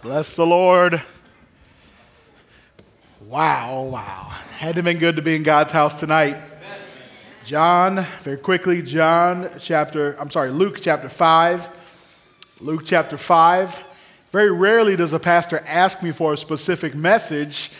Bless the Lord. Wow. Hadn't it been good to be in God's house tonight. Amen. Luke chapter 5. Luke chapter 5. Very rarely does a pastor ask me for a specific message,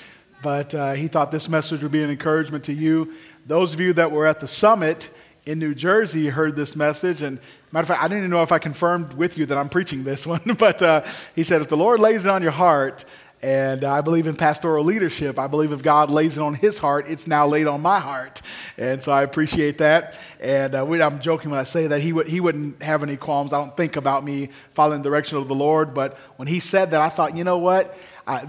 but he thought this message would be an encouragement to you. Those of you that were at the summit in New Jersey heard this message, and matter of fact, I didn't even know if I confirmed with you that I'm preaching this one, but he said, if the Lord lays it on your heart, and I believe in pastoral leadership, I believe if God lays it on his heart, it's now laid on my heart. And so I appreciate that. And I'm joking when I say that he wouldn't have any qualms, I don't think, about me following the direction of the Lord. But when he said that, I thought, you know what?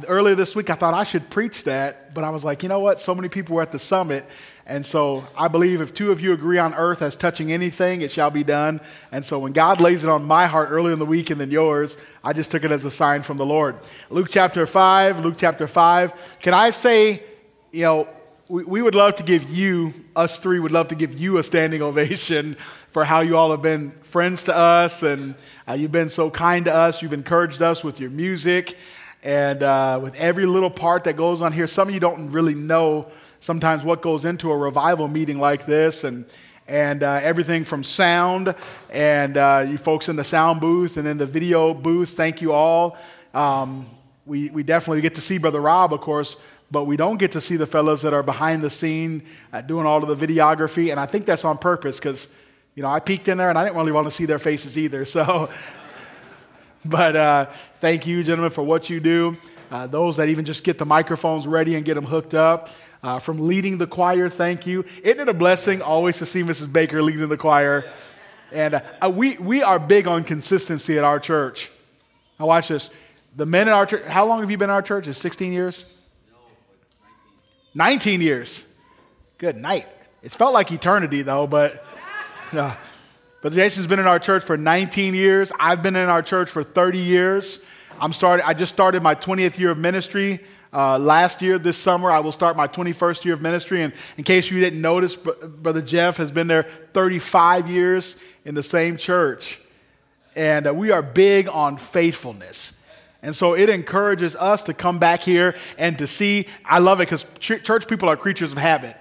Earlier this week, I thought I should preach that, but I was like, you know what? So many people were at the summit. And so I believe if two of you agree on earth as touching anything, it shall be done. And so when God lays it on my heart earlier in the week and then yours, I just took it as a sign from the Lord. Luke chapter 5. Can I say, you know, we would love to give you, us three would love to give you a standing ovation for how you all have been friends to us. And you've been so kind to us. You've encouraged us with your music and with every little part that goes on here. Some of you don't really know sometimes what goes into a revival meeting like this, and everything from sound, and you folks in the sound booth and in the video booth, thank you all. We definitely get to see Brother Rob, of course, but we don't get to see the fellas that are behind the scene doing all of the videography, and I think that's on purpose because, you know, I peeked in there and I didn't really want to see their faces either. So, but thank you, gentlemen, for what you do. Those that even just get the microphones ready and get them hooked up. From leading the choir, thank you. Isn't it a blessing always to see Mrs. Baker leading the choir? And we are big on consistency at our church. Now watch this. The men in our church, how long have you been in our church? Is it 16 years? No, 19 years. Good night. It's felt like eternity, though, but... But Jason's been in our church for 19 years. I've been in our church for 30 years. I just started my 20th year of ministry. Last year, this summer, I will start my 21st year of ministry. And in case you didn't notice, Brother Jeff has been there 35 years in the same church. And we are big on faithfulness. And so it encourages us to come back here and to see. I love it because church people are creatures of habit.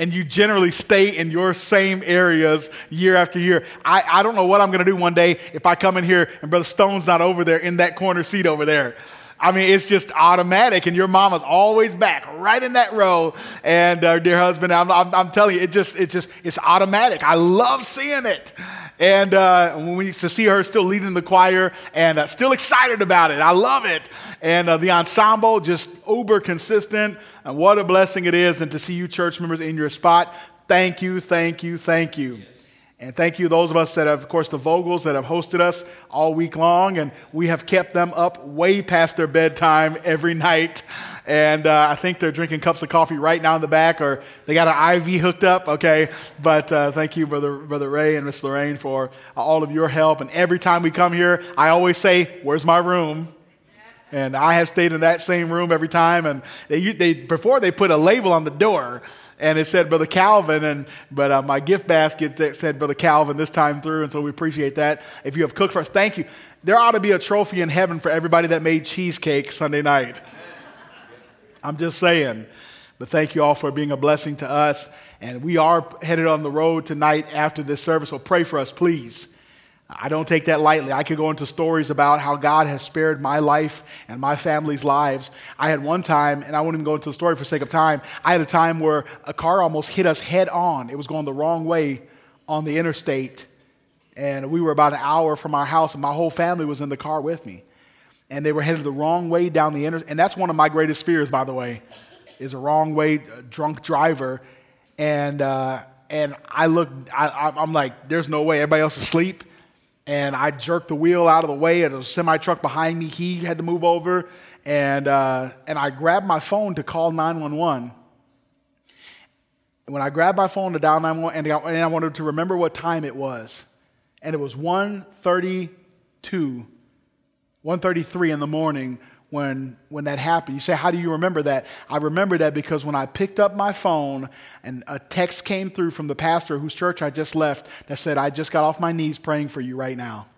And you generally stay in your same areas year after year. I don't know what I'm going to do one day if I come in here and Brother Stone's not over there in that corner seat over there. I mean, it's just automatic, and your mama's always back, right in that row. And dear husband, I'm telling you, it's automatic. I love seeing it, and when we used to see her still leading the choir and still excited about it, I love it. And the ensemble just uber consistent, and what a blessing it is, and to see you church members in your spot. Thank you. And thank you, those of us that have, of course, the Vogels that have hosted us all week long, and we have kept them up way past their bedtime every night. And I think they're drinking cups of coffee right now in the back, or they got an IV hooked up, okay? But thank you, Brother Ray and Miss Lorraine, for all of your help. And every time we come here, I always say, where's my room? And I have stayed in that same room every time. And before they put a label on the door, and it said Brother Calvin, but my gift basket that said Brother Calvin this time through, and so we appreciate that. If you have cooked for us, thank you. There ought to be a trophy in heaven for everybody that made cheesecake Sunday night. I'm just saying. But thank you all for being a blessing to us, and we are headed on the road tonight after this service, so pray for us, please. I don't take that lightly. I could go into stories about how God has spared my life and my family's lives. I had one time, and I won't even go into the story for sake of time, I had a time where a car almost hit us head on. It was going the wrong way on the interstate, and we were about an hour from our house, and my whole family was in the car with me, and they were headed the wrong way down the interstate. And that's one of my greatest fears, by the way, is a wrong way drunk driver, and I looked, I'm like, there's no way. Everybody else is asleep. And I jerked the wheel out of the way. There was a semi-truck behind me. He had to move over. And I grabbed my phone to call 911. When I grabbed my phone to dial 911, and I wanted to remember what time it was. And it was 1:33 in the morning when that happened. You say, how do you remember that? I remember that because when I picked up my phone and a text came through from the pastor whose church I just left that said, I just got off my knees praying for you right now.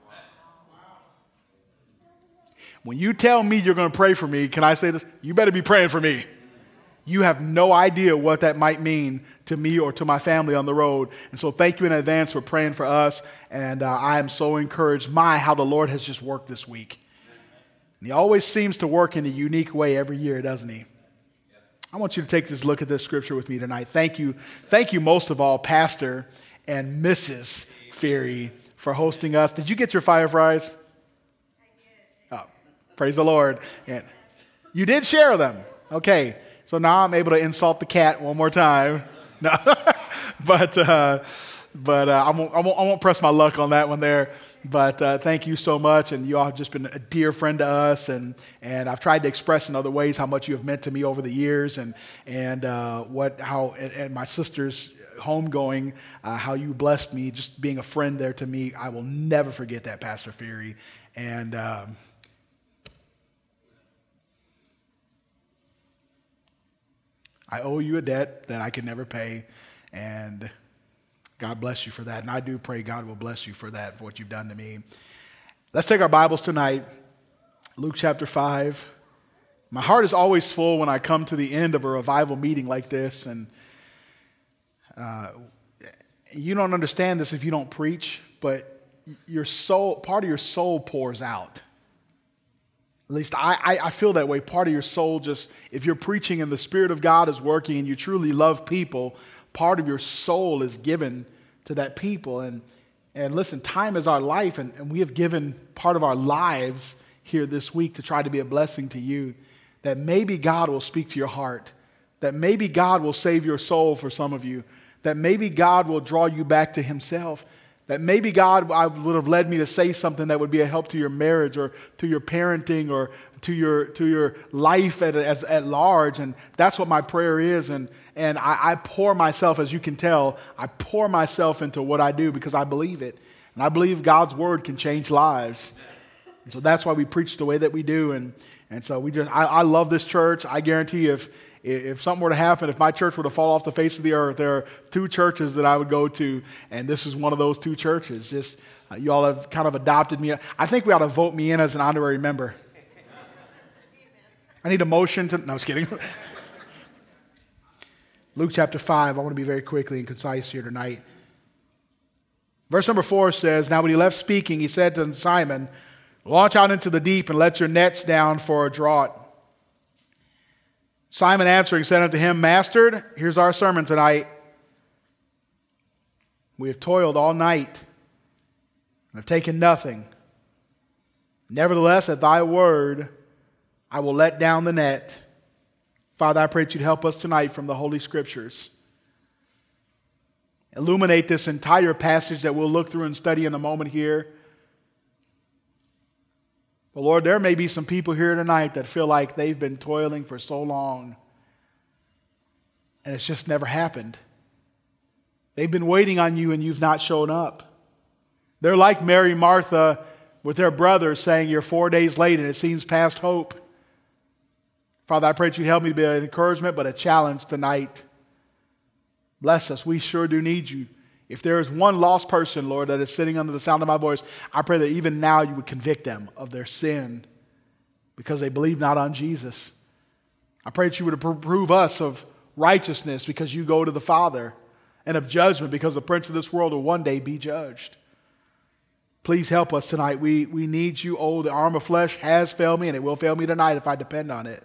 When you tell me you're going to pray for me, can I say this? You better be praying for me. You have no idea what that might mean to me or to my family on the road. And so thank you in advance for praying for us. And I am so encouraged. My, how the Lord has just worked this week. And he always seems to work in a unique way every year, doesn't he? I want you to take this look at this scripture with me tonight. Thank you most of all, Pastor and Mrs. Ferry, for hosting us. Did you get your fire fries? I did. Oh, praise the Lord. And you did share them. Okay. So now I'm able to insult the cat one more time. No. But I won't press my luck on that one there. But thank you so much, and you all have just been a dear friend to us, and I've tried to express in other ways how much you have meant to me over the years, and how at my sister's homegoing, how you blessed me, just being a friend there to me. I will never forget that, Pastor Ferry, and. I owe you a debt that I can never pay, and God bless you for that. And I do pray God will bless you for that, for what you've done to me. Let's take our Bibles tonight, Luke chapter 5. My heart is always full when I come to the end of a revival meeting like this, and you don't understand this if you don't preach, but your soul, part of your soul pours out. At least I feel that way. Part of your soul just, if you're preaching and the Spirit of God is working and you truly love people, part of your soul is given to that people. And listen, time is our life, and we have given part of our lives here this week to try to be a blessing to you, that maybe God will speak to your heart, that maybe God will save your soul for some of you, that maybe God will draw you back to himself. That maybe God would have led me to say something that would be a help to your marriage or to your parenting or to your life at large. And that's what my prayer is. And I pour myself, as you can tell, I pour myself into what I do because I believe it. And I believe God's word can change lives. And so that's why we preach the way that we do. And so we just, I love this church. I guarantee you if something were to happen, if my church were to fall off the face of the earth, there are two churches that I would go to, and this is one of those two churches. Just you all have kind of adopted me. I think we ought to vote me in as an honorary member. I need a motion to, no, I was kidding. Luke chapter 5, I want to be very quickly and concise here tonight. Verse number 4 says, Now when he left speaking, he said to Simon, Launch out into the deep and let your nets down for a draught. Simon answering said unto him, Master, here's our sermon tonight. We have toiled all night and have taken nothing. Nevertheless, at thy word, I will let down the net. Father, I pray that you'd help us tonight from the Holy Scriptures. Illuminate this entire passage that we'll look through and study in a moment here. But Lord, there may be some people here tonight that feel like they've been toiling for so long and it's just never happened. They've been waiting on you and you've not shown up. They're like Mary and Martha with their brother saying, You're 4 days late and it seems past hope. Father, I pray that you help me to be an encouragement but a challenge tonight. Bless us. We sure do need you. If there is one lost person, Lord, that is sitting under the sound of my voice, I pray that even now you would convict them of their sin because they believe not on Jesus. I pray that you would approve us of righteousness because you go to the Father, and of judgment because the prince of this world will one day be judged. Please help us tonight. We need you. Oh, the arm of flesh has failed me, and it will fail me tonight if I depend on it.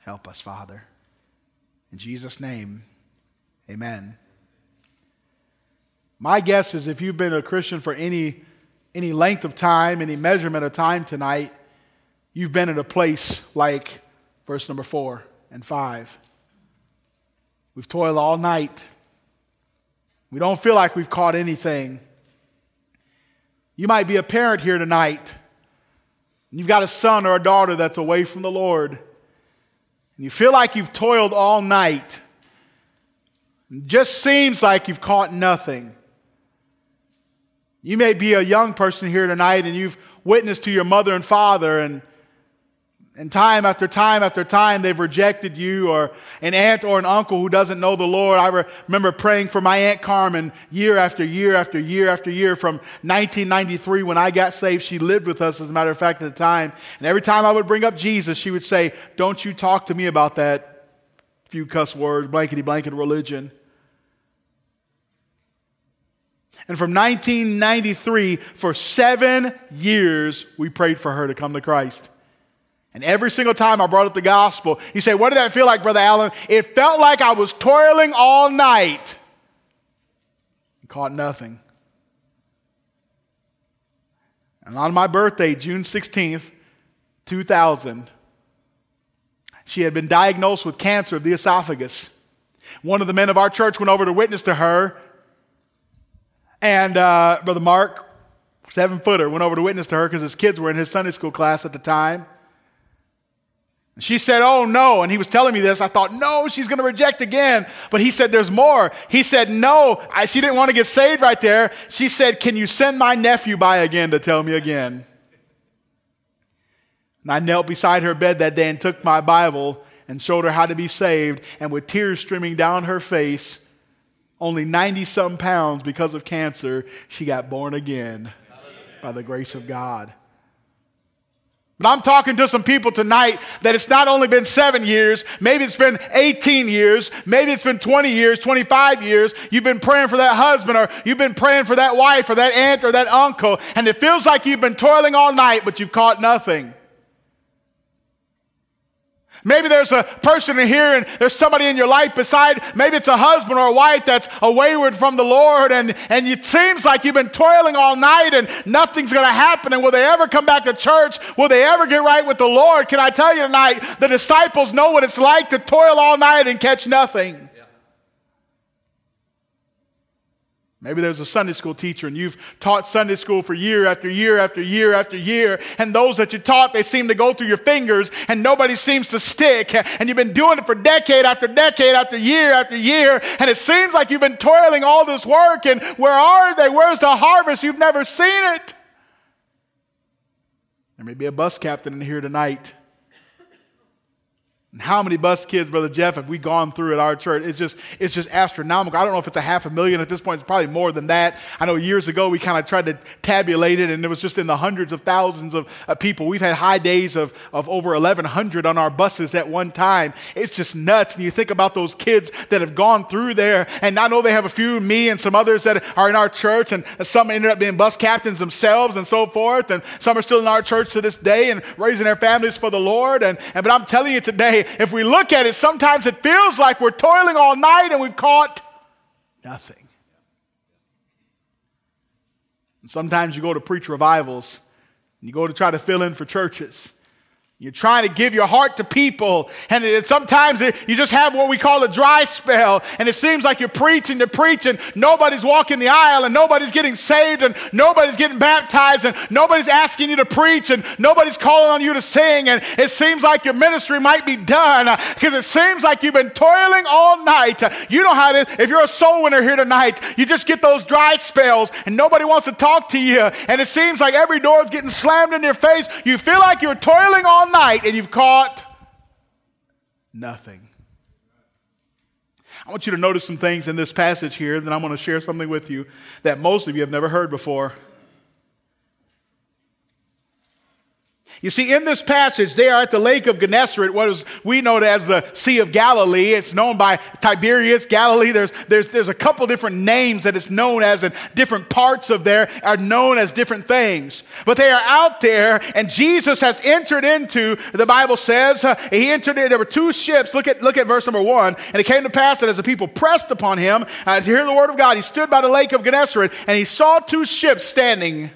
Help us, Father. In Jesus' name, amen. My guess is if you've been a Christian for any length of time, any measurement of time tonight, you've been at a place like verse number 4 and 5. We've toiled all night. We don't feel like we've caught anything. You might be a parent here tonight. You've got a son or a daughter that's away from the Lord. And you feel like you've toiled all night. It just seems like you've caught nothing. You may be a young person here tonight and you've witnessed to your mother and father and And time after time after time, they've rejected you, or an aunt or an uncle who doesn't know the Lord. I remember praying for my Aunt Carmen year after year after year after year from 1993 when I got saved. She lived with us, as a matter of fact, at the time. And every time I would bring up Jesus, she would say, "Don't you talk to me about that few cuss words, blankety blanket religion." And from 1993, for 7 years, we prayed for her to come to Christ. And every single time I brought up the gospel, you say, "What did that feel like, Brother Allen?" It felt like I was toiling all night and caught nothing. And on my birthday, June 16th, 2000, she had been diagnosed with cancer of the esophagus. One of the men of our church went over to witness to her, and Brother Mark, 7-footer, went over to witness to her because his kids were in his Sunday school class at the time. She said, "Oh, no." And he was telling me this. I thought, no, she's going to reject again. But he said, "There's more." He said, "No." She didn't want to get saved right there. She said, "Can you send my nephew by again to tell me again?" And I knelt beside her bed that day and took my Bible and showed her how to be saved. And with tears streaming down her face, only 90-some pounds because of cancer, she got born again by the grace of God. But I'm talking to some people tonight that it's not only been 7 years, maybe it's been 18 years, maybe it's been 20 years, 25 years. You've been praying for that husband, or you've been praying for that wife or that aunt or that uncle, and it feels like you've been toiling all night, but you've caught nothing. Maybe there's a person in here and there's somebody in your life beside, maybe it's a husband or a wife that's a wayward from the Lord, and it seems like you've been toiling all night and nothing's going to happen. And will they ever come back to church? Will they ever get right with the Lord? Can I tell you tonight, the disciples know what it's like to toil all night and catch nothing. Maybe there's a Sunday school teacher and you've taught Sunday school for year after year after year after year, and those that you taught, they seem to go through your fingers and nobody seems to stick, and you've been doing it for decade after decade after year, and it seems like you've been toiling all this work, and where are they? Where's the harvest? You've never seen it. There may be a bus captain in here tonight. And how many bus kids, Brother Jeff, have we gone through at our church? It's just astronomical. I don't know if it's 500,000 at this point. It's probably more than that. I know years ago we kind of tried to tabulate it, and it was just in the hundreds of thousands of people. We've had high days of over 1,100 on our buses at one time. It's just nuts. And you think about those kids that have gone through there, and I know they have a few, me and some others that are in our church, and some ended up being bus captains themselves and so forth, and some are still in our church to this day and raising their families for the Lord. But I'm telling you today, if we look at it, sometimes it feels like we're toiling all night and we've caught nothing. And sometimes you go to preach revivals, and you go to try to fill in for churches. You're trying to give your heart to people, and sometimes you just have what we call a dry spell, and it seems like you're preaching, nobody's walking the aisle, and nobody's getting saved, and nobody's getting baptized, and nobody's asking you to preach, and nobody's calling on you to sing, and it seems like your ministry might be done, because it seems like you've been toiling all night. You know how it is. If you're a soul winner here tonight, you just get those dry spells, and nobody wants to talk to you, and it seems like every door is getting slammed in your face. You feel like you're toiling all night and you've caught nothing. I want you to notice some things in this passage here, and then I'm going to share something with you that most of you have never heard before. You see, in this passage, they are at the Lake of Gennesaret, what we know as the Sea of Galilee. It's known by Tiberias, Galilee. There's a couple different names that it's known as, and different parts of there are known as different things. But they are out there, and Jesus has entered into, the Bible says, he entered in. There were two ships. Look at verse number 1. And it came to pass that as the people pressed upon him to hear the word of God, he stood by the Lake of Gennesaret, and he saw two ships standing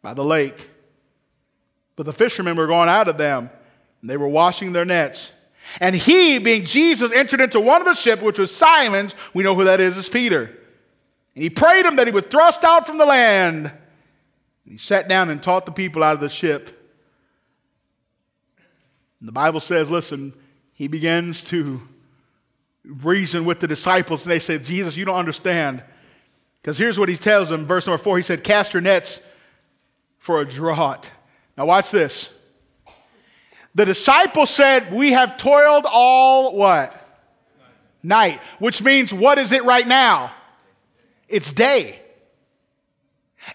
by the lake. But the fishermen were going out of them, and they were washing their nets. And he, being Jesus, entered into one of the ships, which was Simon's. We know who that is. It's Peter. And he prayed him that he would thrust out from the land. And he sat down and taught the people out of the ship. And the Bible says, listen, he begins to reason with the disciples. And they said, "Jesus, you don't understand." Because here's what he tells them. Verse number 4, he said, "Cast your nets for a draught." Now watch this. The disciples said, we have toiled all what? Night. Which means, what is it right now? It's day.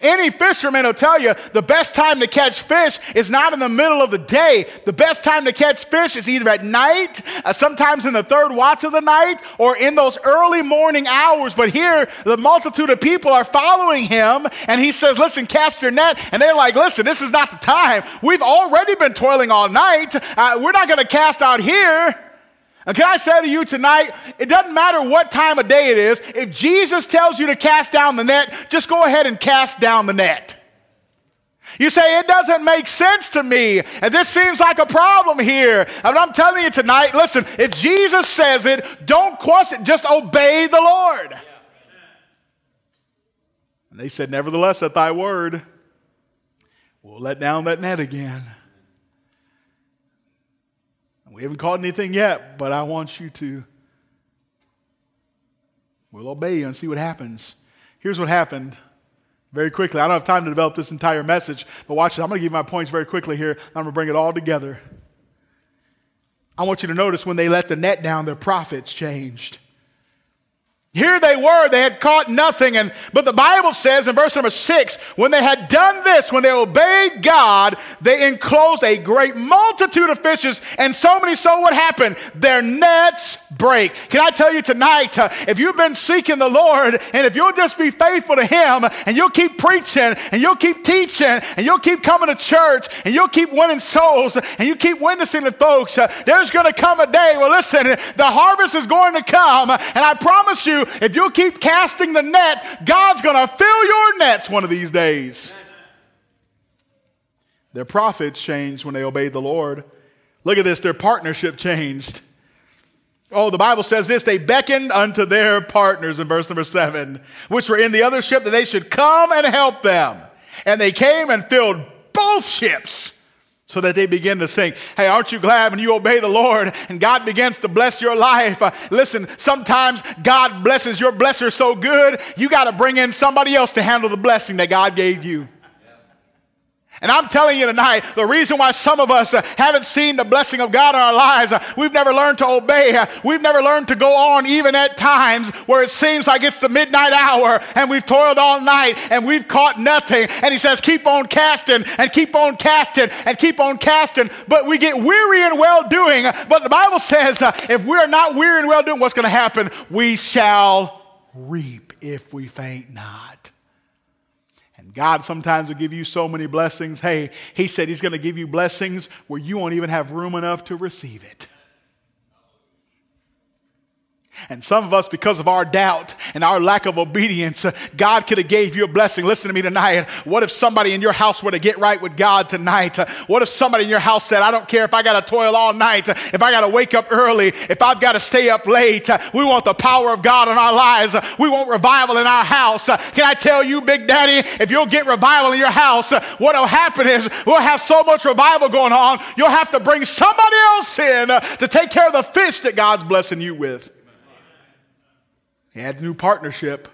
Any fisherman will tell you the best time to catch fish is not in the middle of the day. The best time to catch fish is either at night, sometimes in the third watch of the night, or in those early morning hours. But here, the multitude of people are following him, and he says, listen, cast your net. And they're like, listen, this is not the time. We've already been toiling all night. We're not going to cast out here. And can I say to you tonight, it doesn't matter what time of day it is. If Jesus tells you to cast down the net, just go ahead and cast down the net. You say, it doesn't make sense to me, and this seems like a problem here. And I'm telling you tonight, listen, if Jesus says it, don't question it, just obey the Lord. Yeah. And they said, nevertheless, at thy word, we'll let down that net again. We haven't caught anything yet, but I want you to. We'll obey you and see what happens. Here's what happened very quickly. I don't have time to develop this entire message, but watch this. I'm going to give my points very quickly here. I'm going to bring it all together. I want you to notice when they let the net down, their profits changed. Here they were, they had caught nothing. But the Bible says in verse number 6, when they had done this, when they obeyed God, they enclosed a great multitude of fishes, and so many, so what happened? Their nets break. Can I tell you tonight, if you've been seeking the Lord, and if you'll just be faithful to him, and you'll keep preaching, and you'll keep teaching, and you'll keep coming to church, and you'll keep winning souls, and you keep witnessing to folks, there's going to come a day, well listen, the harvest is going to come, and I promise you, if you'll keep casting the net, God's going to fill your nets one of these days. Amen. Their profits changed when they obeyed the Lord. Look at this, their partnership changed. Oh, the Bible says this, they beckoned unto their partners in verse number 7, which were in the other ship, that they should come and help them. And they came and filled both ships, so that they begin to sing. Hey, aren't you glad when you obey the Lord and God begins to bless your life? Listen, sometimes God blesses your blesser so good, you got to bring in somebody else to handle the blessing that God gave you. And I'm telling you tonight, the reason why some of us haven't seen the blessing of God in our lives, we've never learned to obey. We've never learned to go on even at times where it seems like it's the midnight hour and we've toiled all night and we've caught nothing. And he says, keep on casting and keep on casting and keep on casting. But we get weary in well-doing. But the Bible says, if we are not weary in well-doing, what's going to happen? We shall reap if we faint not. God sometimes will give you so many blessings. Hey, he said he's going to give you blessings where you won't even have room enough to receive it. And some of us, because of our doubt and our lack of obedience, God could have gave you a blessing. Listen to me tonight. What if somebody in your house were to get right with God tonight? What if somebody in your house said, I don't care if I got to toil all night, if I got to wake up early, if I've got to stay up late. We want the power of God in our lives. We want revival in our house. Can I tell you, Big Daddy, if you'll get revival in your house, what will happen is we'll have so much revival going on, you'll have to bring somebody else in to take care of the fish that God's blessing you with. He had a new partnership.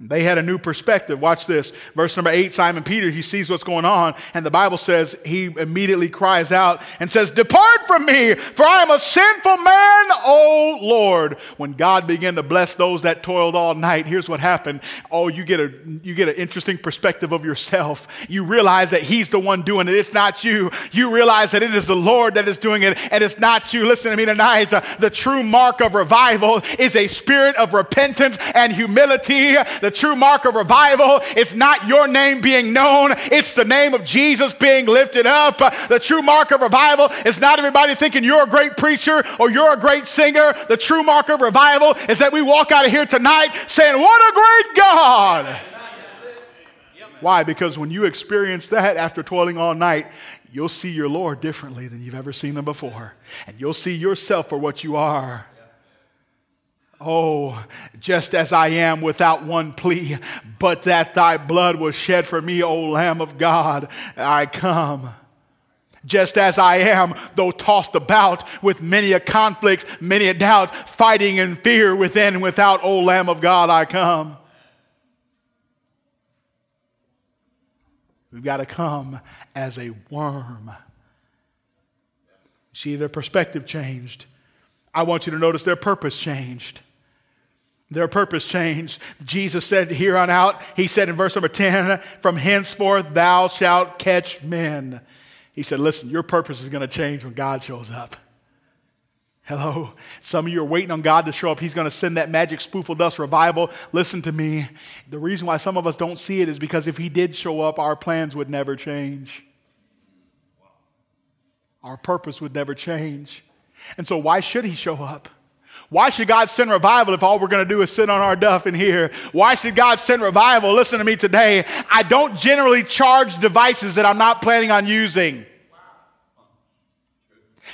They had a new perspective. Watch this. Verse number 8, Simon Peter, he sees what's going on, and the Bible says he immediately cries out and says, depart from me, for I am a sinful man, O Lord. When God began to bless those that toiled all night, here's what happened. Oh, you get an interesting perspective of yourself. You realize that he's the one doing it. It's not you. You realize that it is the Lord that is doing it, and it's not you. Listen to me tonight. The true mark of revival is a spirit of repentance and humility. The true mark of revival is not your name being known. It's the name of Jesus being lifted up. The true mark of revival is not everybody thinking you're a great preacher or you're a great singer. The true mark of revival is that we walk out of here tonight saying, what a great God. Why? Because when you experience that after toiling all night, you'll see your Lord differently than you've ever seen him before. And you'll see yourself for what you are. Oh, just as I am without one plea, but that thy blood was shed for me, O Lamb of God, I come. Just as I am, though tossed about with many a conflict, many a doubt, fighting in fear within and without, O Lamb of God, I come. We've got to come as a worm See, their perspective changed. I want you to notice their purpose changed. Their purpose changed. Jesus said here on out, he said in verse number 10, from henceforth thou shalt catch men. He said, listen, your purpose is going to change when God shows up. Hello. Some of you are waiting on God to show up. He's going to send that magic spoofle dust revival. Listen to me. The reason why some of us don't see it is because if he did show up, our plans would never change. Our purpose would never change. And so why should he show up? Why should God send revival if all we're going to do is sit on our duff in here? Why should God send revival? Listen to me today. I don't generally charge devices that I'm not planning on using.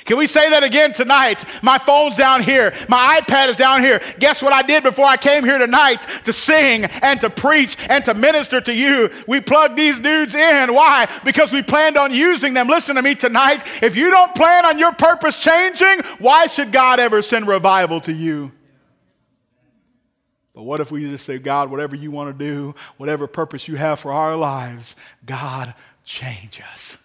Can we say that again tonight? My phone's down here. My iPad is down here. Guess what I did before I came here tonight? To sing and to preach and to minister to you. We plugged these dudes in. Why? Because we planned on using them. Listen to me tonight. If you don't plan on your purpose changing, why should God ever send revival to you? But what if we just say, God, whatever you want to do, whatever purpose you have for our lives, God, change us.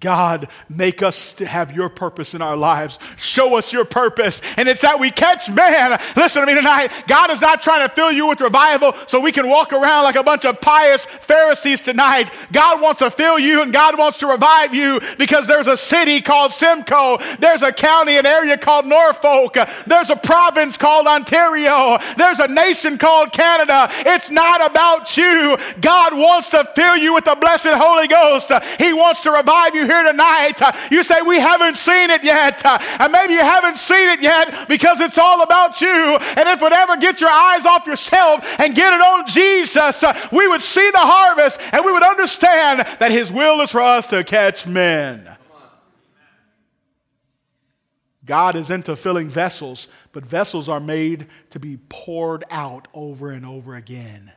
God, make us to have your purpose in our lives. Show us your purpose. And it's that we catch man. Listen to me tonight. God is not trying to fill you with revival so we can walk around like a bunch of pious Pharisees tonight. God wants to fill you and God wants to revive you because there's a city called Simcoe. There's a county, an area called Norfolk. There's a province called Ontario. There's a nation called Canada. It's not about you. God wants to fill you with the blessed Holy Ghost. He wants to revive you here tonight. You say we haven't seen it yet, and maybe you haven't seen it yet because it's all about you. And if we'd ever get your eyes off yourself and get it on Jesus, we would see the harvest and we would understand that his will is for us to catch men. God is into filling vessels, but vessels are made to be poured out over and over again.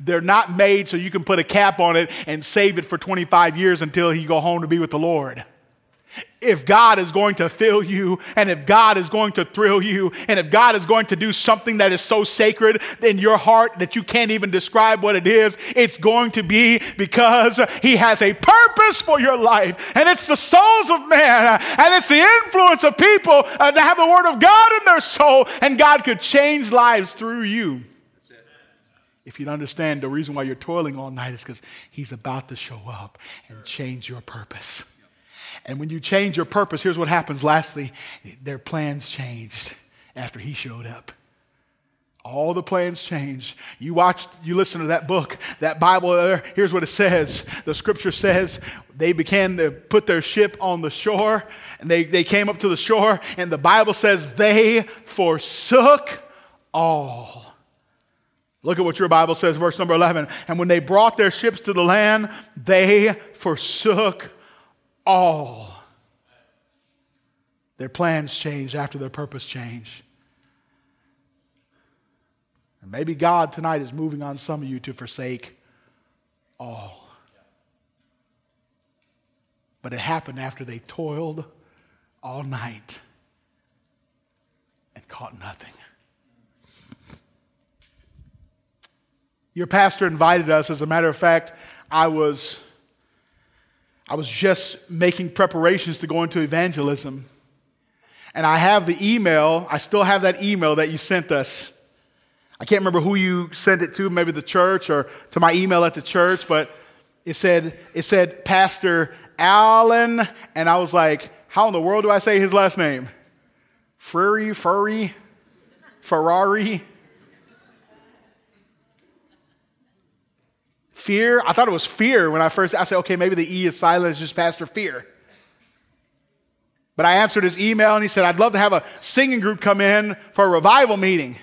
They're not made so you can put a cap on it and save it for 25 years until you go home to be with the Lord. If God is going to fill you, and if God is going to thrill you, and if God is going to do something that is so sacred in your heart that you can't even describe what it is, it's going to be because he has a purpose for your life. And it's the souls of man, and it's the influence of people that have the word of God in their soul, and God could change lives through you. If you understand the reason why you're toiling all night is because he's about to show up and change your purpose. And when you change your purpose, here's what happens. Lastly, their plans changed after he showed up. All the plans changed. You listen to that book, that Bible. Here's what it says. The scripture says they began to put their ship on the shore, and they came up to the shore, and the Bible says they forsook all. Look at what your Bible says, verse number 11. And when they brought their ships to the land, they forsook all. Their plans changed after their purpose changed. And maybe God tonight is moving on some of you to forsake all. But it happened after they toiled all night and caught nothing. Your pastor invited us. As a matter of fact, I was just making preparations to go into evangelism. And I have the email. I still have that email that you sent us. I can't remember who you sent it to, maybe the church or to my email at the church, but it said Pastor Allen, and I was like, how in the world do I say his last name? Ferrari. Fear, I thought it was fear when I said, okay, maybe the E is silent, it's just Pastor Fear. But I answered his email and he said, I'd love to have a singing group come in for a revival meeting.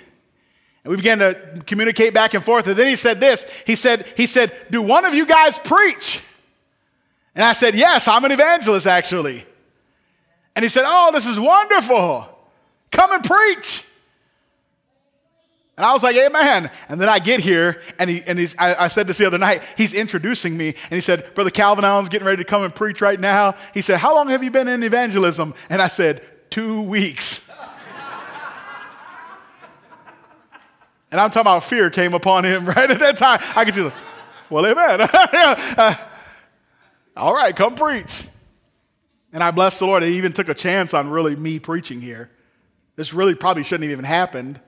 And we began to communicate back and forth. And then he said this, he said, do one of you guys preach? And I said, yes, I'm an evangelist actually. And he said, oh, this is wonderful. Come and preach. And I was like, amen. And then I get here, and I said this the other night, he's introducing me, and he said, Brother Calvin Allen's getting ready to come and preach right now. He said, how long have you been in evangelism? And I said, 2 weeks. And I'm talking about fear came upon him right at that time. I could see, like, well, amen. All right, come preach. And I bless the Lord. He even took a chance on really me preaching here. This really probably shouldn't have even happened.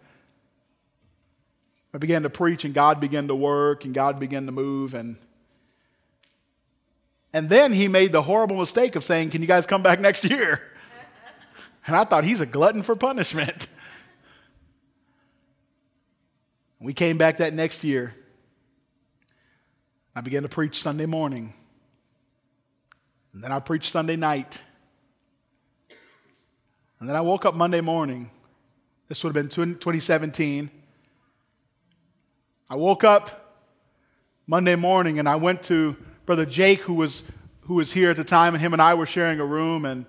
I began to preach, and God began to work, and God began to move. And then he made the horrible mistake of saying, "Can you guys come back next year?" And I thought, he's a glutton for punishment. We came back that next year. I began to preach Sunday morning. And then I preached Sunday night. And then I woke up Monday morning. This would have been 2017. I woke up Monday morning and I went to Brother Jake, who was here at the time, and him and I were sharing a room. And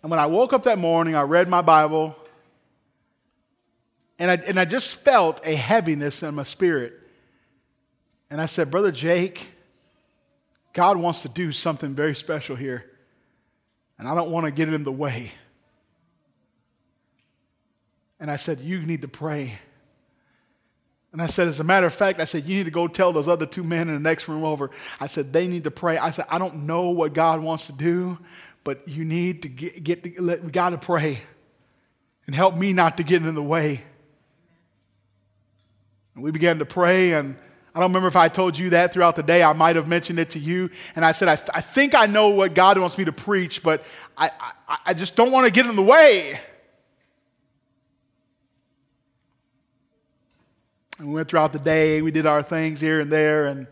when I woke up that morning, I read my Bible, and I just felt a heaviness in my spirit. And I said, "Brother Jake, God wants to do something very special here, and I don't want to get in the way." And I said, "You need to pray." And I said, as a matter of fact, I said, "You need to go tell those other two men in the next room over." I said, "They need to pray." I said, "I don't know what God wants to do, but you need to we got to pray, and help me not to get in the way." And we began to pray, and I don't remember if I told you that throughout the day. I might have mentioned it to you. And I said, I think I know what God wants me to preach, but I just don't want to get in the way. And we went throughout the day. We did our things here and there. And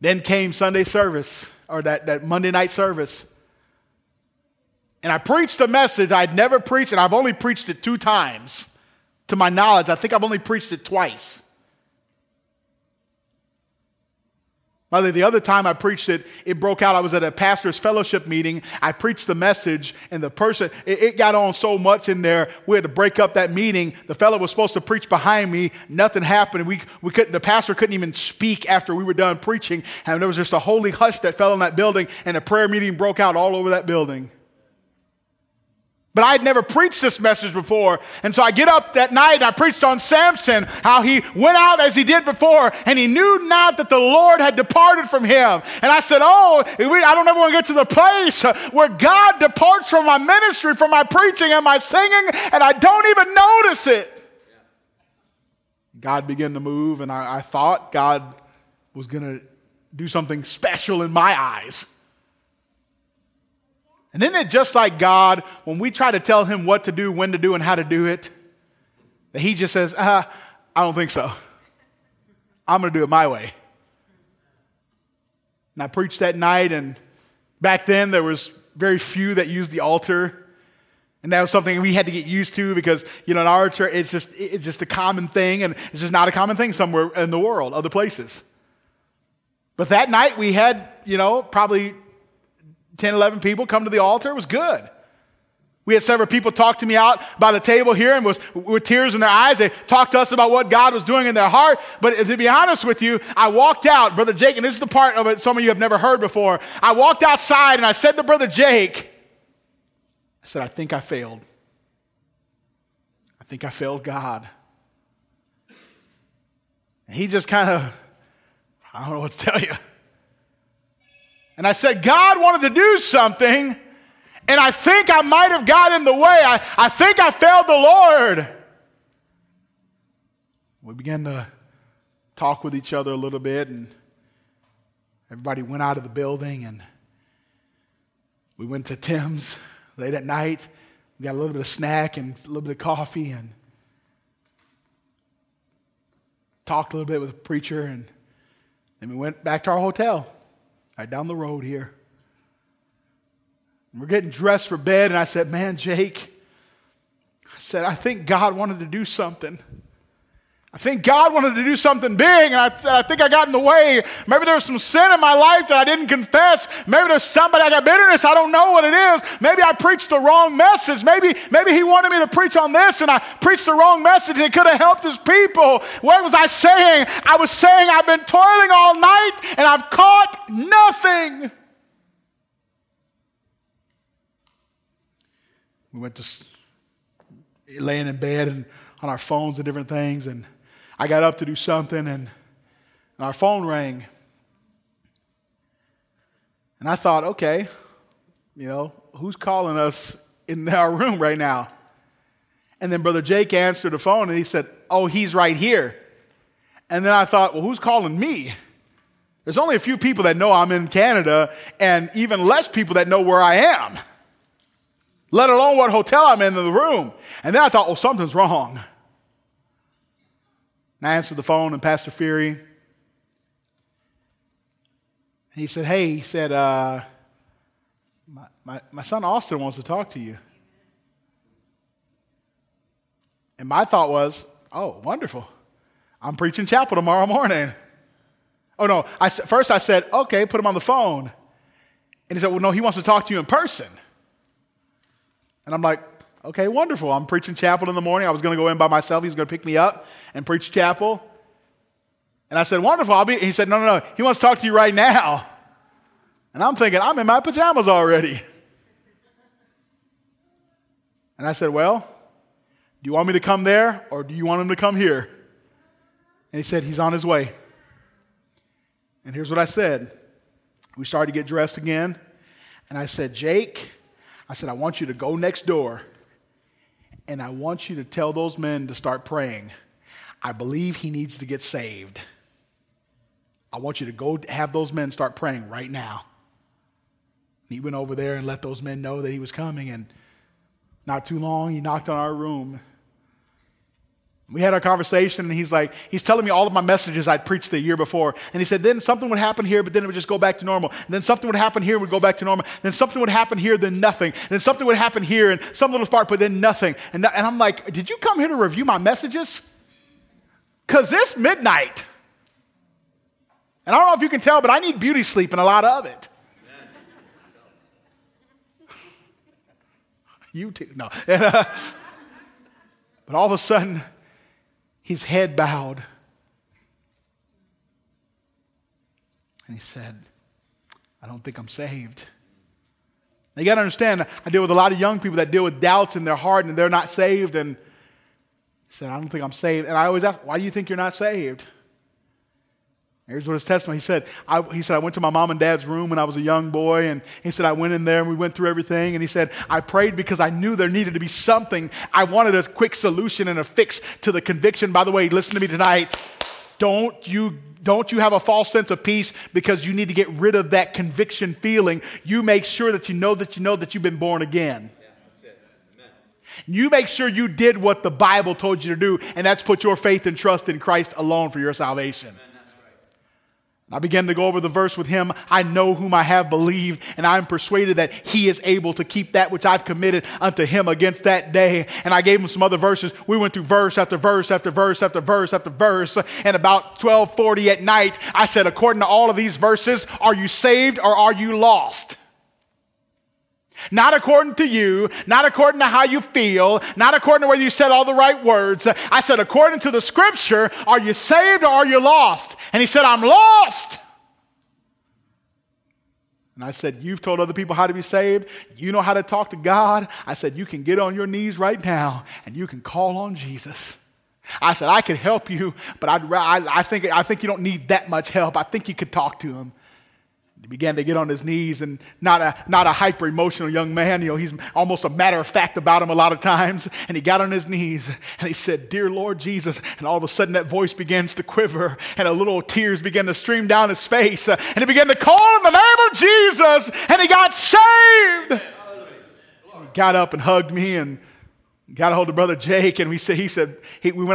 then came Sunday service, or that Monday night service. And I preached a message I'd never preached, and I've only preached it 2 times. To my knowledge, I think I've only preached it twice. By the way, the other time I preached it, it broke out. I was at a pastor's fellowship meeting. I preached the message, and the person, it got on so much in there, we had to break up that meeting. The fellow was supposed to preach behind me. Nothing happened. We couldn't. The pastor couldn't even speak after we were done preaching. And there was just a holy hush that fell in that building, and a prayer meeting broke out all over that building. But I had never preached this message before. And so I get up that night and I preached on Samson, how he went out as he did before, and he knew not that the Lord had departed from him. And I said, I don't ever want to get to the place where God departs from my ministry, from my preaching and my singing, and I don't even notice it. God began to move, and I thought God was going to do something special in my eyes. And isn't it just like God, when we try to tell him what to do, when to do, and how to do it, that he just says, I don't think so. I'm going to do it my way. And I preached that night, and back then there was very few that used the altar. And that was something we had to get used to because, in our church, it's just a common thing, and it's just not a common thing somewhere in the world, other places. But that night we had, probably 10, 11 people come to the altar. It was good. We had several people talk to me out by the table here, and with tears in their eyes, they talked to us about what God was doing in their heart. But to be honest with you, I walked out, Brother Jake, and this is the part of it some of you have never heard before. I walked outside and I said to Brother Jake, I think I failed. I think I failed God. And he just kind of, I don't know what to tell you. And I said, God wanted to do something, and I think I might have got in the way. I think I failed the Lord. We began to talk with each other a little bit, and everybody went out of the building, and we went to Tim's late at night. We got a little bit of snack and a little bit of coffee, and talked a little bit with the preacher, and then we went back to our hotel. Right down the road here. And we're getting dressed for bed, and I said, "Man, Jake," I think God wanted to do something. I think God wanted to do something big, and I said, I think I got in the way. Maybe there was some sin in my life that I didn't confess. Maybe there's somebody I got bitterness. I don't know what it is. Maybe I preached the wrong message. Maybe he wanted me to preach on this, and I preached the wrong message, and it could have helped his people. What was I saying? I was saying I've been toiling all night, and I've caught nothing. We went to laying in bed and on our phones and different things, and I got up to do something, and our phone rang. And I thought, okay, You know, who's calling us in our room right now? And then Brother Jake answered the phone and he said, oh, he's right here. And then I thought, well, who's calling me? There's only a few people that know I'm in Canada and even less people that know where I am, let alone what hotel I'm in the room. And then I thought, well, something's wrong. And I answered the phone and Pastor Ferry, and he said, hey, he said, my son Austin wants to talk to you. And my thought was, oh, wonderful. I'm preaching chapel tomorrow morning. Oh, no. First I said, okay, put him on the phone. And he said, well, no, he wants to talk to you in person. And I'm like, okay, wonderful. I'm preaching chapel in the morning. I was going to go in by myself. He was going to pick me up and preach chapel. And I said, wonderful. He said, no. He wants to talk to you right now. And I'm thinking, I'm in my pajamas already. And I said, well, do you want me to come there or do you want him to come here? And he said, he's on his way. And here's what I said. We started to get dressed again. And I said, Jake, I want you to go next door. And I want you to tell those men to start praying. I believe he needs to get saved. I want you to go have those men start praying right now. And he went over there and let those men know that he was coming. And not too long, he knocked on our room. We had our conversation, and he's telling me all of my messages I'd preached the year before. And he said, then something would happen here, but then it would just go back to normal. And then something would happen here, it would go back to normal. And then something would happen here, then nothing. And then something would happen here, and some little spark, but then nothing. And I'm like, did you come here to review my messages? Because it's midnight. And I don't know if you can tell, but I need beauty sleep and a lot of it. You too. No. But all of a sudden, his head bowed. And he said, I don't think I'm saved. Now, you got to understand, I deal with a lot of young people that deal with doubts in their heart and they're not saved. And he said, I don't think I'm saved. And I always ask, why do you think you're not saved? Here's what his testimony, he said, I went to my mom and dad's room when I was a young boy, and he said, I went in there and we went through everything, and he said, I prayed because I knew there needed to be something. I wanted a quick solution and a fix to the conviction. By the way, listen to me tonight. Don't you have a false sense of peace because you need to get rid of that conviction feeling. You make sure that you know that you've been born again. You make sure you did what the Bible told you to do, and that's put your faith and trust in Christ alone for your salvation. Amen. I began to go over the verse with him. I know whom I have believed, and I am persuaded that he is able to keep that which I've committed unto him against that day. And I gave him some other verses. We went through verse after verse after verse after verse after verse. And about 12:40 at night, I said, according to all of these verses, are you saved or are you lost? Not according to you, not according to how you feel, not according to whether you said all the right words. I said, according to the scripture, are you saved or are you lost? And he said, I'm lost. And I said, you've told other people how to be saved. You know how to talk to God. I said, you can get on your knees right now and you can call on Jesus. I said, I could help you, but I think you don't need that much help. I think you could talk to him. He began to get on his knees, and not a hyper-emotional young man. You know, he's almost a matter of fact about him a lot of times. And he got on his knees, and he said, Dear Lord Jesus. And all of a sudden, that voice begins to quiver, and a little tears began to stream down his face. And he began to call in the name of Jesus, and he got saved. And he got up and hugged me, and got a hold of Brother Jake, and we went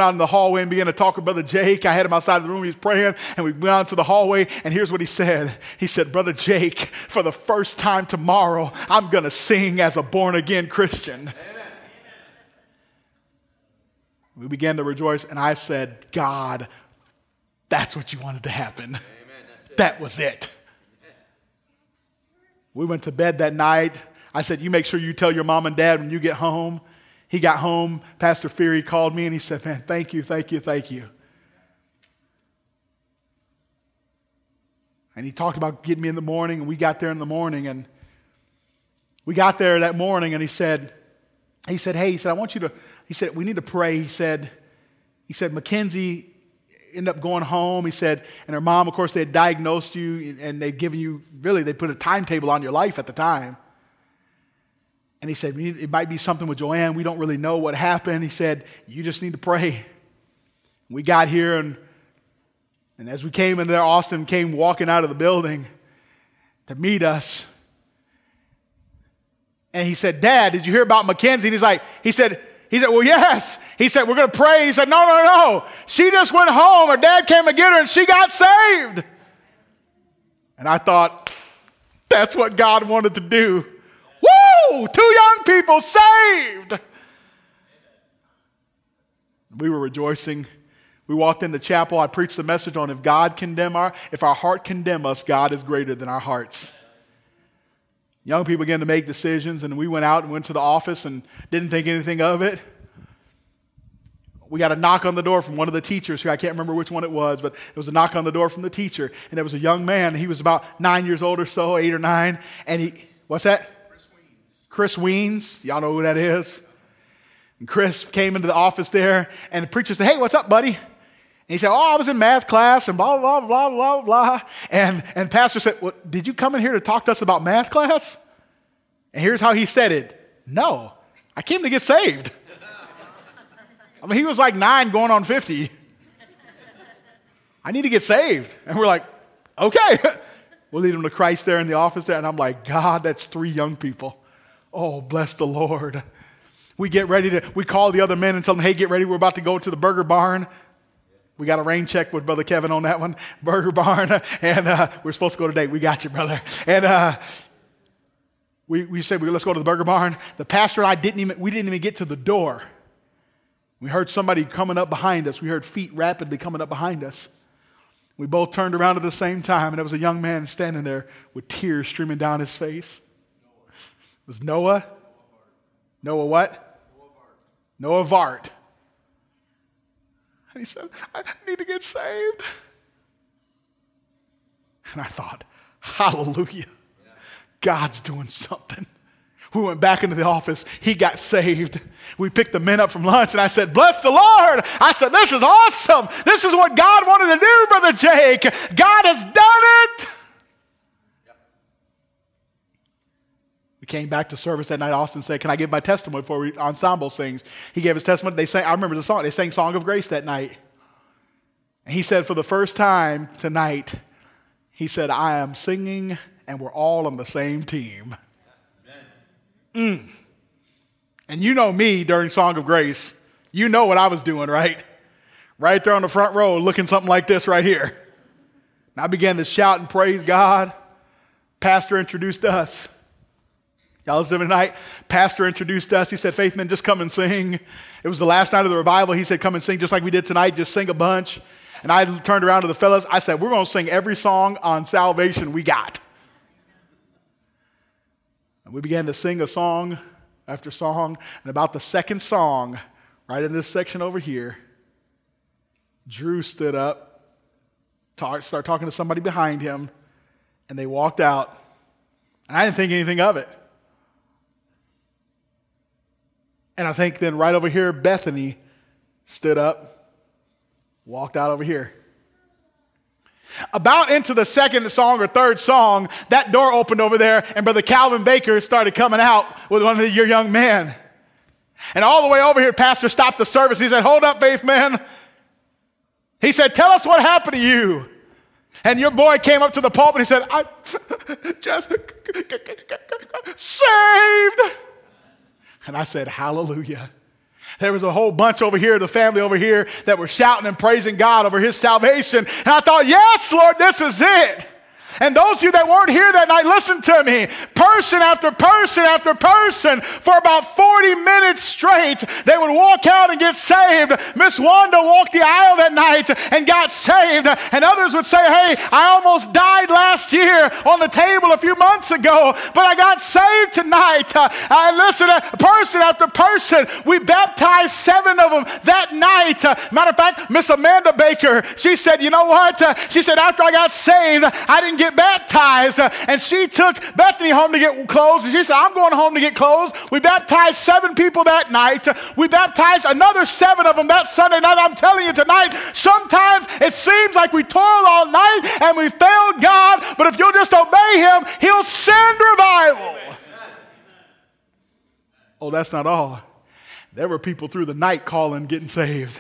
out in the hallway and began to talk with Brother Jake. I had him outside of the room. He was praying, and we went out to the hallway, and here's what he said. He said, Brother Jake, for the first time tomorrow, I'm going to sing as a born-again Christian. Amen. We began to rejoice, and I said, God, that's what you wanted to happen. Amen, that was it. Amen. We went to bed that night. I said, you make sure you tell your mom and dad when you get home. He got home, Pastor Ferry called me, and he said, man, thank you. And he talked about getting me in the morning, and we got there in the morning, and we got there that morning, and he said, hey, I want you to, he said, we need to pray. He said, Mackenzie ended up going home. He said, and her mom, of course, they had diagnosed you, and they'd given you, really, they put a timetable on your life at the time. And he said, it might be something with Joanne. We don't really know what happened. He said, you just need to pray. We got here, and as we came in there, Austin came walking out of the building to meet us. And he said, Dad, did you hear about Mackenzie? And he said, well, yes. He said, we're going to pray. He said, no. She just went home. Her dad came to get her, and she got saved. And I thought, that's what God wanted to do. Woo! 2 young people saved. We were rejoicing. We walked into chapel. I preached the message on if our heart condemn us, God is greater than our hearts. Young people began to make decisions, and we went out and went to the office and didn't think anything of it. We got a knock on the door from one of the teachers who I can't remember which one it was, but it was a knock on the door from the teacher, and there was a young man. He was about 9 years old or so, 8 or 9, and he, what's that? Chris Weens, y'all know who that is. And Chris came into the office there, and the preacher said, hey, what's up, buddy? And he said, I was in math class, and blah, blah, blah, blah, blah. And pastor said, well, did you come in here to talk to us about math class? And here's how he said it. No, I came to get saved. I mean, he was like 9 going on 50. I need to get saved. And we're like, okay. We'll lead him to Christ there in the office there. And I'm like, God, that's 3 young people. Oh, bless the Lord. We get ready we call the other men and tell them, hey, get ready, we're about to go to the Burger Barn. We got a rain check with Brother Kevin on that one, Burger Barn, and we're supposed to go today. We got you, brother. And we said, let's go to the Burger Barn. The pastor and I didn't even get to the door. We heard somebody coming up behind us. We heard feet rapidly coming up behind us. We both turned around at the same time, and there was a young man standing there with tears streaming down his face. It was Noah. Noah what? Noah Vart. And he said, I need to get saved. And I thought, hallelujah. Yeah. God's doing something. We went back into the office. He got saved. We picked the men up from lunch, and I said, bless the Lord. I said, this is awesome. This is what God wanted to do, Brother Jake. God has done it. Came back to service that night. Austin said, can I give my testimony before we ensemble sings? He gave his testimony. They sang, I remember the song. They sang Song of Grace that night. And he said, for the first time tonight, he said, I am singing and we're all on the same team. Mm. And you know me during Song of Grace. You know what I was doing, right? Right there on the front row looking something like this right here. And I began to shout and praise God. Pastor introduced us. Y'all listening tonight? Pastor introduced us. He said, Faith men, just come and sing. It was the last night of the revival. He said, come and sing just like we did tonight. Just sing a bunch. And I turned around to the fellas. I said, we're going to sing every song on salvation we got. And we began to sing a song after song. And about the second song, right in this section over here, Drew stood up, started talking to somebody behind him, and they walked out. And I didn't think anything of it. And I think then right over here, Bethany stood up, walked out over here. About into the second song or third song, that door opened over there, and Brother Calvin Baker started coming out with one of your young men. And all the way over here, Pastor stopped the service. He said, hold up, Faith man. He said, tell us what happened to you. And your boy came up to the pulpit and he said, I just saved. And I said, hallelujah. There was a whole bunch over here, the family over here, that were shouting and praising God over his salvation. And I thought, yes, Lord, this is it. And those of you that weren't here that night, listen to me. Person after person after person, for about 40 minutes straight, they would walk out and get saved. Miss Wanda walked the aisle that night and got saved. And others would say, hey, I almost died last year on the table a few months ago, but I got saved tonight. Listen, person after person, we baptized 7 of them that night. Matter of fact, Miss Amanda Baker, she said, you know what? She said, after I got saved, I didn't get baptized, and she took Bethany home to get clothes, and she said, I'm going home to get clothes. We baptized 7 people that night. We baptized another 7 of them that Sunday night. I'm telling you tonight, sometimes it seems like we toil all night and we failed God, but if you'll just obey him, he'll send revival. Amen. Oh, that's not all. There were people through the night calling, getting saved.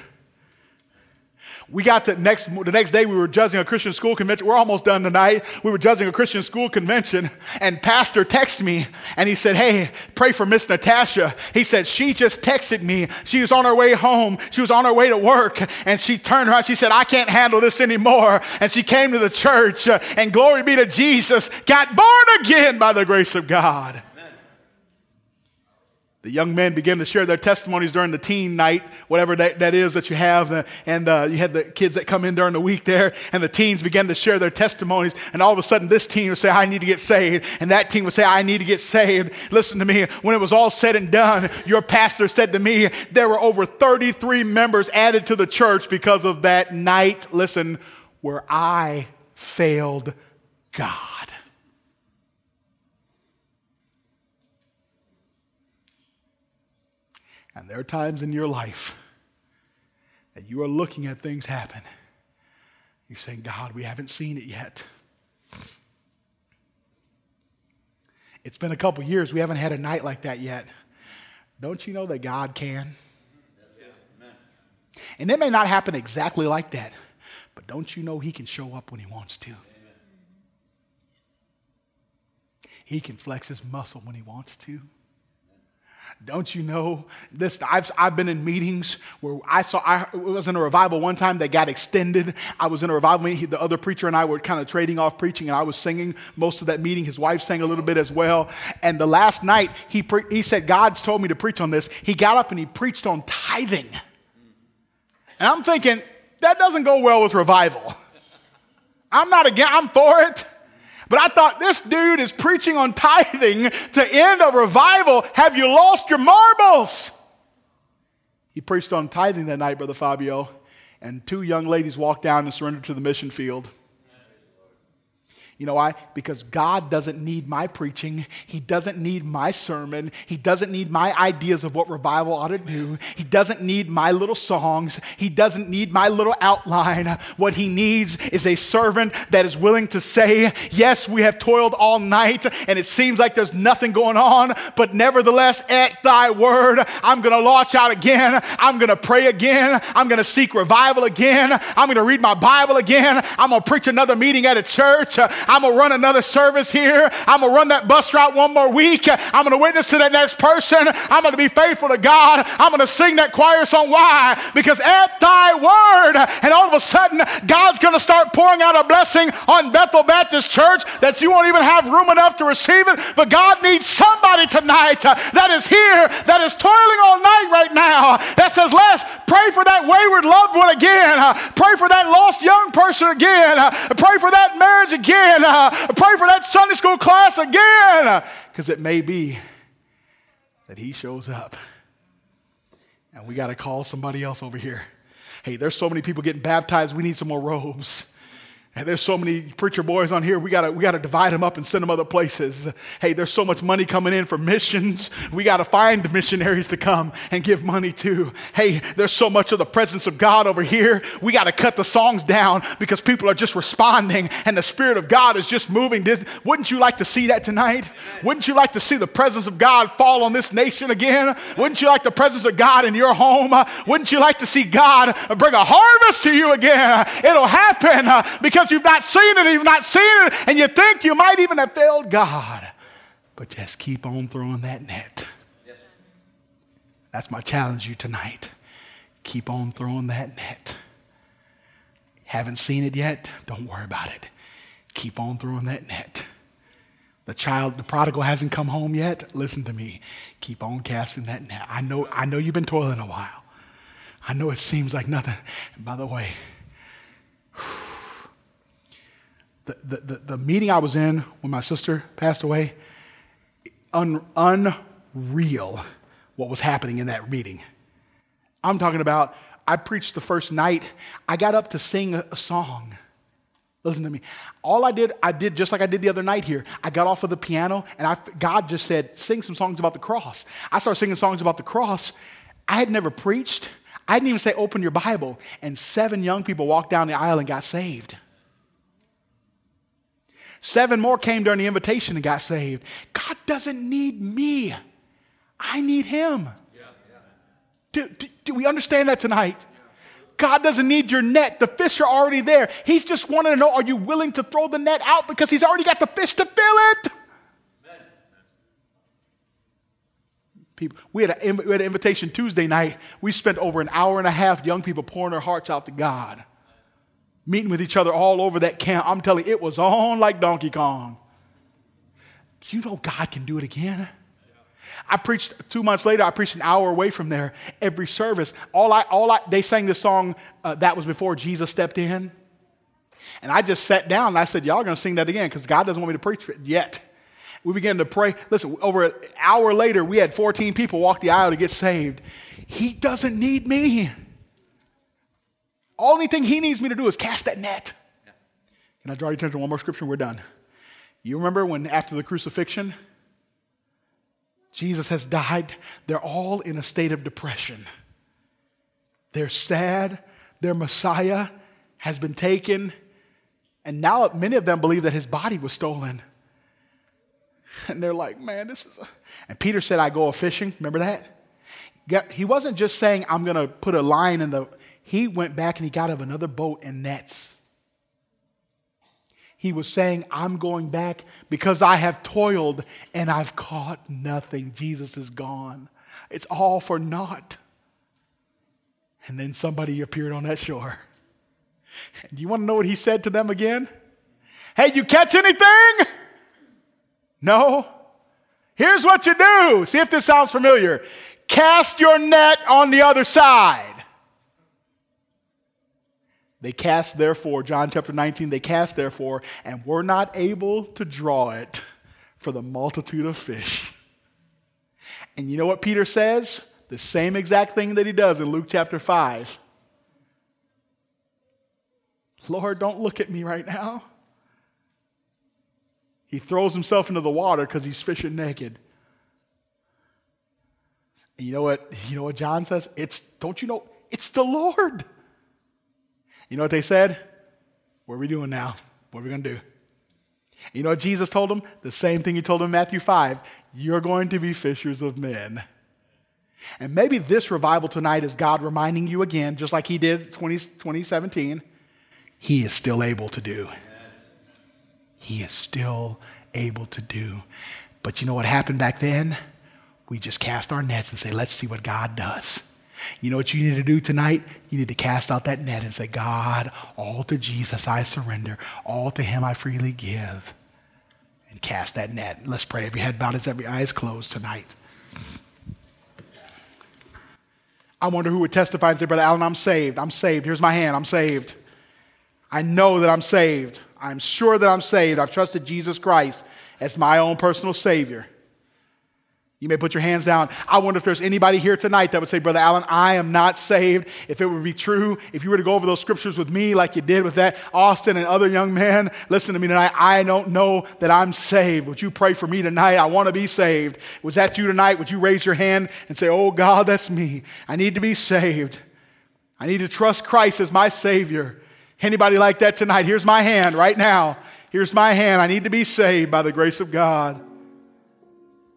We got to the next day, we were judging a Christian school convention. We're almost done tonight. We were judging a Christian school convention, and pastor texted me, and he said, hey, pray for Miss Natasha. He said, she just texted me. She was on her way home. She was on her way to work, and she turned around. She said, I can't handle this anymore, and she came to the church, and glory be to Jesus, got born again by the grace of God. The young men began to share their testimonies during the teen night, whatever that is that you have. And you had the kids that come in during the week there. And the teens began to share their testimonies. And all of a sudden, this teen would say, I need to get saved. And that teen would say, I need to get saved. Listen to me. When it was all said and done, your pastor said to me, there were over 33 members added to the church because of that night, listen, where I failed God. And there are times in your life that you are looking at things happen. You're saying, God, we haven't seen it yet. It's been a couple years. We haven't had a night like that yet. Don't you know that God can? Yes. And it may not happen exactly like that, but don't you know he can show up when he wants to? Amen. He can flex his muscle when he wants to. Don't you know this? I've been in meetings where I was in a revival one time that got extended. I was in a revival meeting. The other preacher and I were kind of trading off preaching, and I was singing most of that meeting. His wife sang a little bit as well. And the last night, he said, God's told me to preach on this. He got up and he preached on tithing. And I'm thinking, that doesn't go well with revival. I'm for it. But I thought, this dude is preaching on tithing to end a revival. Have you lost your marbles? He preached on tithing that night, Brother Fabio, and 2 young ladies walked down and surrendered to the mission field. You know why? Because God doesn't need my preaching. He doesn't need my sermon. He doesn't need my ideas of what revival ought to do. He doesn't need my little songs. He doesn't need my little outline. What he needs is a servant that is willing to say, yes, we have toiled all night and it seems like there's nothing going on, but nevertheless, at thy word, I'm going to launch out again. I'm going to pray again. I'm going to seek revival again. I'm going to read my Bible again. I'm going to preach another meeting at a church. I'm going to run another service here. I'm going to run that bus route one more week. I'm going to witness to that next person. I'm going to be faithful to God. I'm going to sing that choir song. Why? Because at thy word, and all of a sudden, God's going to start pouring out a blessing on Bethel Baptist Church that you won't even have room enough to receive it. But God needs somebody tonight that is here, that is toiling all night right now, that says, Les, pray for that wayward loved one again. Pray for that lost young person again. Pray for that marriage again. Pray for that Sunday school class again, because it may be that he shows up and we got to call somebody else over here. Hey, there's so many people getting baptized. We need some more robes. And there's so many preacher boys on here. We gotta divide them up and send them other places. Hey, there's so much money coming in for missions. We gotta find missionaries to come and give money to. Hey, there's so much of the presence of God over here. We gotta cut the songs down because people are just responding and the Spirit of God is just moving. Wouldn't you like to see that tonight? Wouldn't you like to see the presence of God fall on this nation again? Wouldn't you like the presence of God in your home? Wouldn't you like to see God bring a harvest to you again? It'll happen because you've not seen it, and you think you might even have failed God. But just keep on throwing that net. Yes. That's my challenge to you tonight. Keep on throwing that net. Haven't seen it yet? Don't worry about it. Keep on throwing that net. The prodigal hasn't come home yet? Listen to me. Keep on casting that net. I know you've been toiling a while. I know it seems like nothing. And by the way, the meeting I was in when my sister passed away, unreal what was happening in that meeting. I'm talking about, I preached the first night. I got up to sing a song. Listen to me. All I did just like I did the other night here. I got off of the piano and God just said, sing some songs about the cross. I started singing songs about the cross. I had never preached. I didn't even say, open your Bible. And 7 young people walked down the aisle and got saved. 7 more came during the invitation and got saved. God doesn't need me. I need him. Do we understand that tonight? God doesn't need your net. The fish are already there. He's just wanting to know, are you willing to throw the net out? Because he's already got the fish to fill it. Amen. People, we had an invitation Tuesday night. We spent over an hour and a half, young people pouring their hearts out to God, meeting with each other all over that camp. I'm telling you, it was on like Donkey Kong. You know God can do it again. I preached 2 months later. I preached an hour away from there every service. They sang this song that was before Jesus stepped in, and I just sat down and I said, "Y'all are going to sing that again because God doesn't want me to preach it yet." We began to pray. Listen, over an hour later, we had 14 people walk the aisle to get saved. He doesn't need me. Only thing he needs me to do is cast that net. Yeah. Can I draw your attention to one more scripture? We're done. You remember when after the crucifixion? Jesus has died. They're all in a state of depression. They're sad. Their Messiah has been taken. And now many of them believe that his body was stolen. And they're like, man, this is... And Peter said, I go a-fishing. Remember that? He wasn't just saying, I'm going to put a line in the... He went back and he got out of another boat and nets. He was saying, I'm going back because I have toiled and I've caught nothing. Jesus is gone. It's all for naught. And then somebody appeared on that shore. And you want to know what he said to them again? Hey, you catch anything? No? Here's what you do. See if this sounds familiar. Cast your net on the other side. They cast therefore, John chapter 19, they cast therefore, and were not able to draw it for the multitude of fish. And you know what Peter says? The same exact thing that he does in Luke chapter 5. Lord, don't look at me right now. He throws himself into the water because he's fishing naked. And you know what John says? It's the Lord. You know what they said? What are we doing now? What are we going to do? You know what Jesus told them? The same thing he told them in Matthew 5. You're going to be fishers of men. And maybe this revival tonight is God reminding you again, just like he did 2017, he is still able to do. He is still able to do. But you know what happened back then? We just cast our nets and say, let's see what God does. You know what you need to do tonight? You need to cast out that net and say, God, all to Jesus I surrender. All to him I freely give. And cast that net. Let's pray. Every head bowed, every eye is closed tonight. I wonder who would testify and say, Brother Allen, I'm saved. I'm saved. Here's my hand. I'm saved. I know that I'm saved. I'm sure that I'm saved. I've trusted Jesus Christ as my own personal Savior. You may put your hands down. I wonder if there's anybody here tonight that would say, Brother Allen, I am not saved. If it would be true, if you were to go over those scriptures with me like you did with that Austin and other young men, listen to me tonight. I don't know that I'm saved. Would you pray for me tonight? I want to be saved. Was that you tonight? Would you raise your hand and say, oh God, that's me. I need to be saved. I need to trust Christ as my Savior. Anybody like that tonight? Here's my hand right now. Here's my hand. I need to be saved by the grace of God.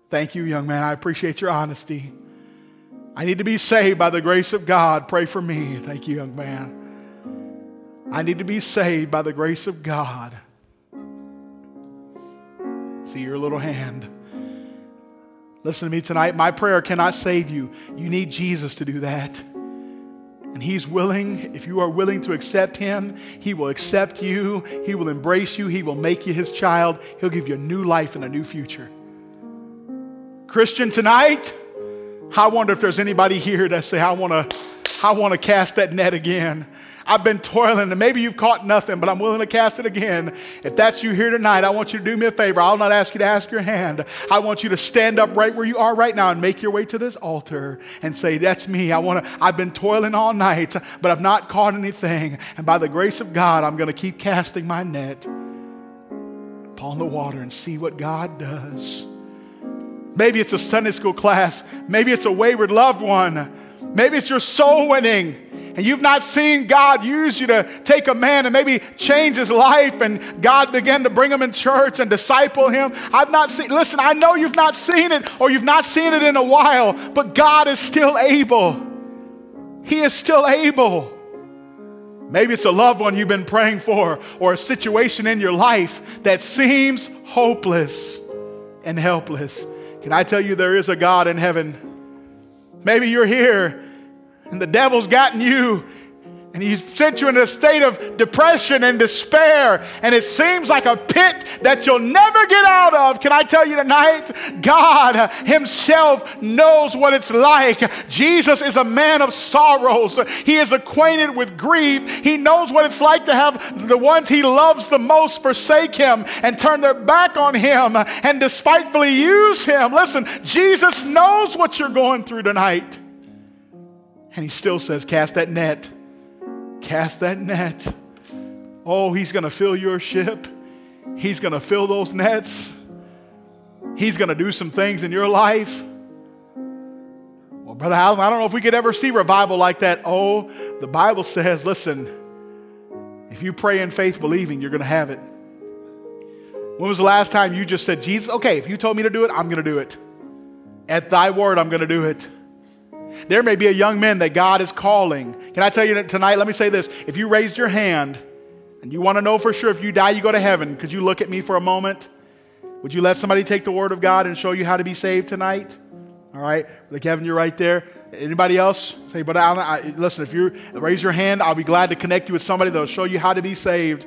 Thank you, young man. I appreciate your honesty. I need to be saved by the grace of God. Pray for me. Thank you, young man. I need to be saved by the grace of God. See your little hand. Listen to me tonight. My prayer cannot save you. You need Jesus to do that. And he's willing. If you are willing to accept him, he will accept you. He will embrace you. He will make you his child. He'll give you a new life and a new future. Christian, tonight, I wonder if there's anybody here that say, I want to cast that net again. I've been toiling, and maybe you've caught nothing, but I'm willing to cast it again. If that's you here tonight, I want you to do me a favor. I'll not ask you to ask your hand. I want you to stand up right where you are right now and make your way to this altar and say, that's me. I've been toiling all night, but I've not caught anything. And by the grace of God, I'm going to keep casting my net upon the water and see what God does. Maybe it's a Sunday school class. Maybe it's a wayward loved one. Maybe it's your soul winning. and you've not seen God use you to take a man and maybe change his life, and God began to bring him in church and disciple him. Listen, I know you've not seen it, or you've not seen it in a while, but God is still able. He is still able. Maybe it's a loved one you've been praying for, or a situation in your life that seems hopeless and helpless. Can I tell you, there is a God in heaven? Maybe you're here and the devil's gotten you and he's sent you into a state of depression and despair, and it seems like a pit that you'll never get out of. Can I tell you tonight, God himself knows what it's like. Jesus is a man of sorrows. He is acquainted with grief. He knows what it's like to have the ones he loves the most forsake him and turn their back on him and despitefully use him. Listen, Jesus knows what you're going through tonight. And he still says, cast that net. Cast that net. Oh, he's going to fill your ship. He's going to fill those nets. He's going to do some things in your life. Well, Brother Allen, I don't know if we could ever see revival like that. Oh, the Bible says, listen, if you pray in faith believing, you're going to have it. When was the last time you just said, Jesus, okay, if you told me to do it, I'm going to do it. At thy word, I'm going to do it. There may be a young man that God is calling. Can I tell you tonight, let me say this. If you raised your hand and you want to know for sure if you die, you go to heaven, could you look at me for a moment? Would you let somebody take the word of God and show you how to be saved tonight? All right. Brother Kevin, you're right there. Anybody else? Say, but listen, if you raise your hand, I'll be glad to connect you with somebody that will show you how to be saved.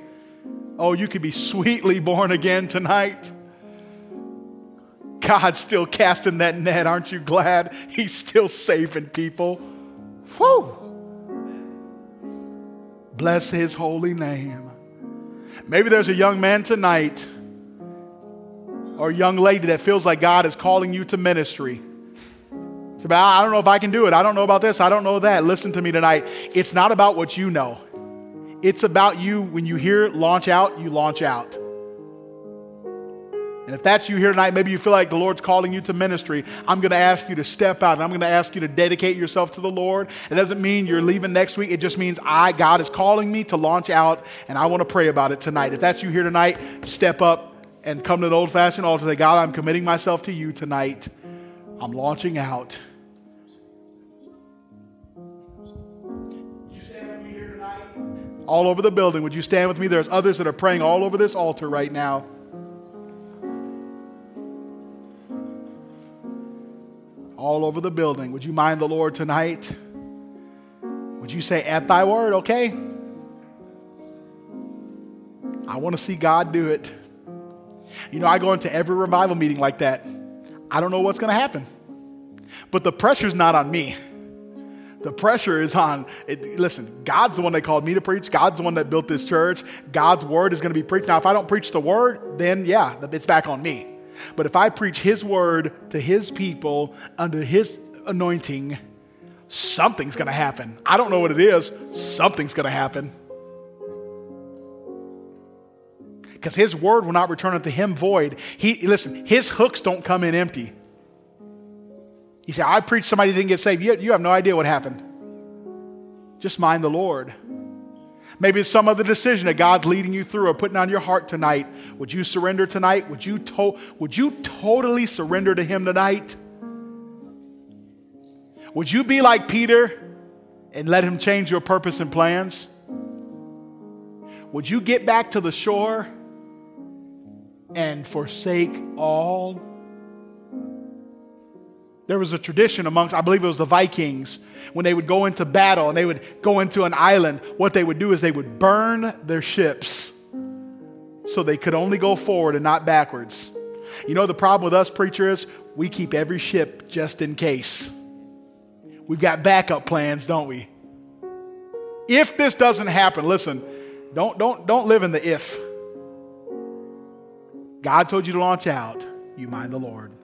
Oh, you could be sweetly born again tonight. God's still casting that net. Aren't you glad he's still saving people? Whew. Bless his holy name. Maybe there's a young man tonight or a young lady that feels like God is calling you to ministry. It's about, I don't know if I can do it. I don't know about this. I don't know that. Listen to me tonight. It's not about what you know. It's about you. When you hear launch out, you launch out. And if that's you here tonight, maybe you feel like the Lord's calling you to ministry. I'm going to ask you to step out, and I'm going to ask you to dedicate yourself to the Lord. It doesn't mean you're leaving next week. It just means God is calling me to launch out, and I want to pray about it tonight. If that's you here tonight, step up and come to the old-fashioned altar. Say, God, I'm committing myself to you tonight. I'm launching out. Would you stand with me here tonight? All over the building, would you stand with me? There's others that are praying all over this altar right now. All over the building. Would you mind the Lord tonight? Would you say, at thy word, okay? I want to see God do it. You know, I go into every revival meeting like that. I don't know what's going to happen. But the pressure's not on me. The pressure is on, listen, God's the one that called me to preach. God's the one that built this church. God's word is going to be preached. Now, if I don't preach the word, then yeah, it's back on me. But if I preach his word to his people under his anointing, something's going to happen. I don't know what it is. Something's going to happen. Because his word will not return unto him void. Listen, his hooks don't come in empty. You say, I preached somebody who didn't get saved. You have no idea what happened. Just mind the Lord. Maybe it's some other decision that God's leading you through or putting on your heart tonight. Would you surrender tonight? Would you totally surrender to him tonight? Would you be like Peter and let him change your purpose and plans? Would you get back to the shore and forsake all? There was a tradition amongst, I believe it was the Vikings, when they would go into battle and they would go into an island, what they would do is they would burn their ships so they could only go forward and not backwards. You know, the problem with us preachers, we keep every ship just in case. We've got backup plans, don't we? If this doesn't happen, listen, don't live in the if. God told you to launch out, you mind the Lord.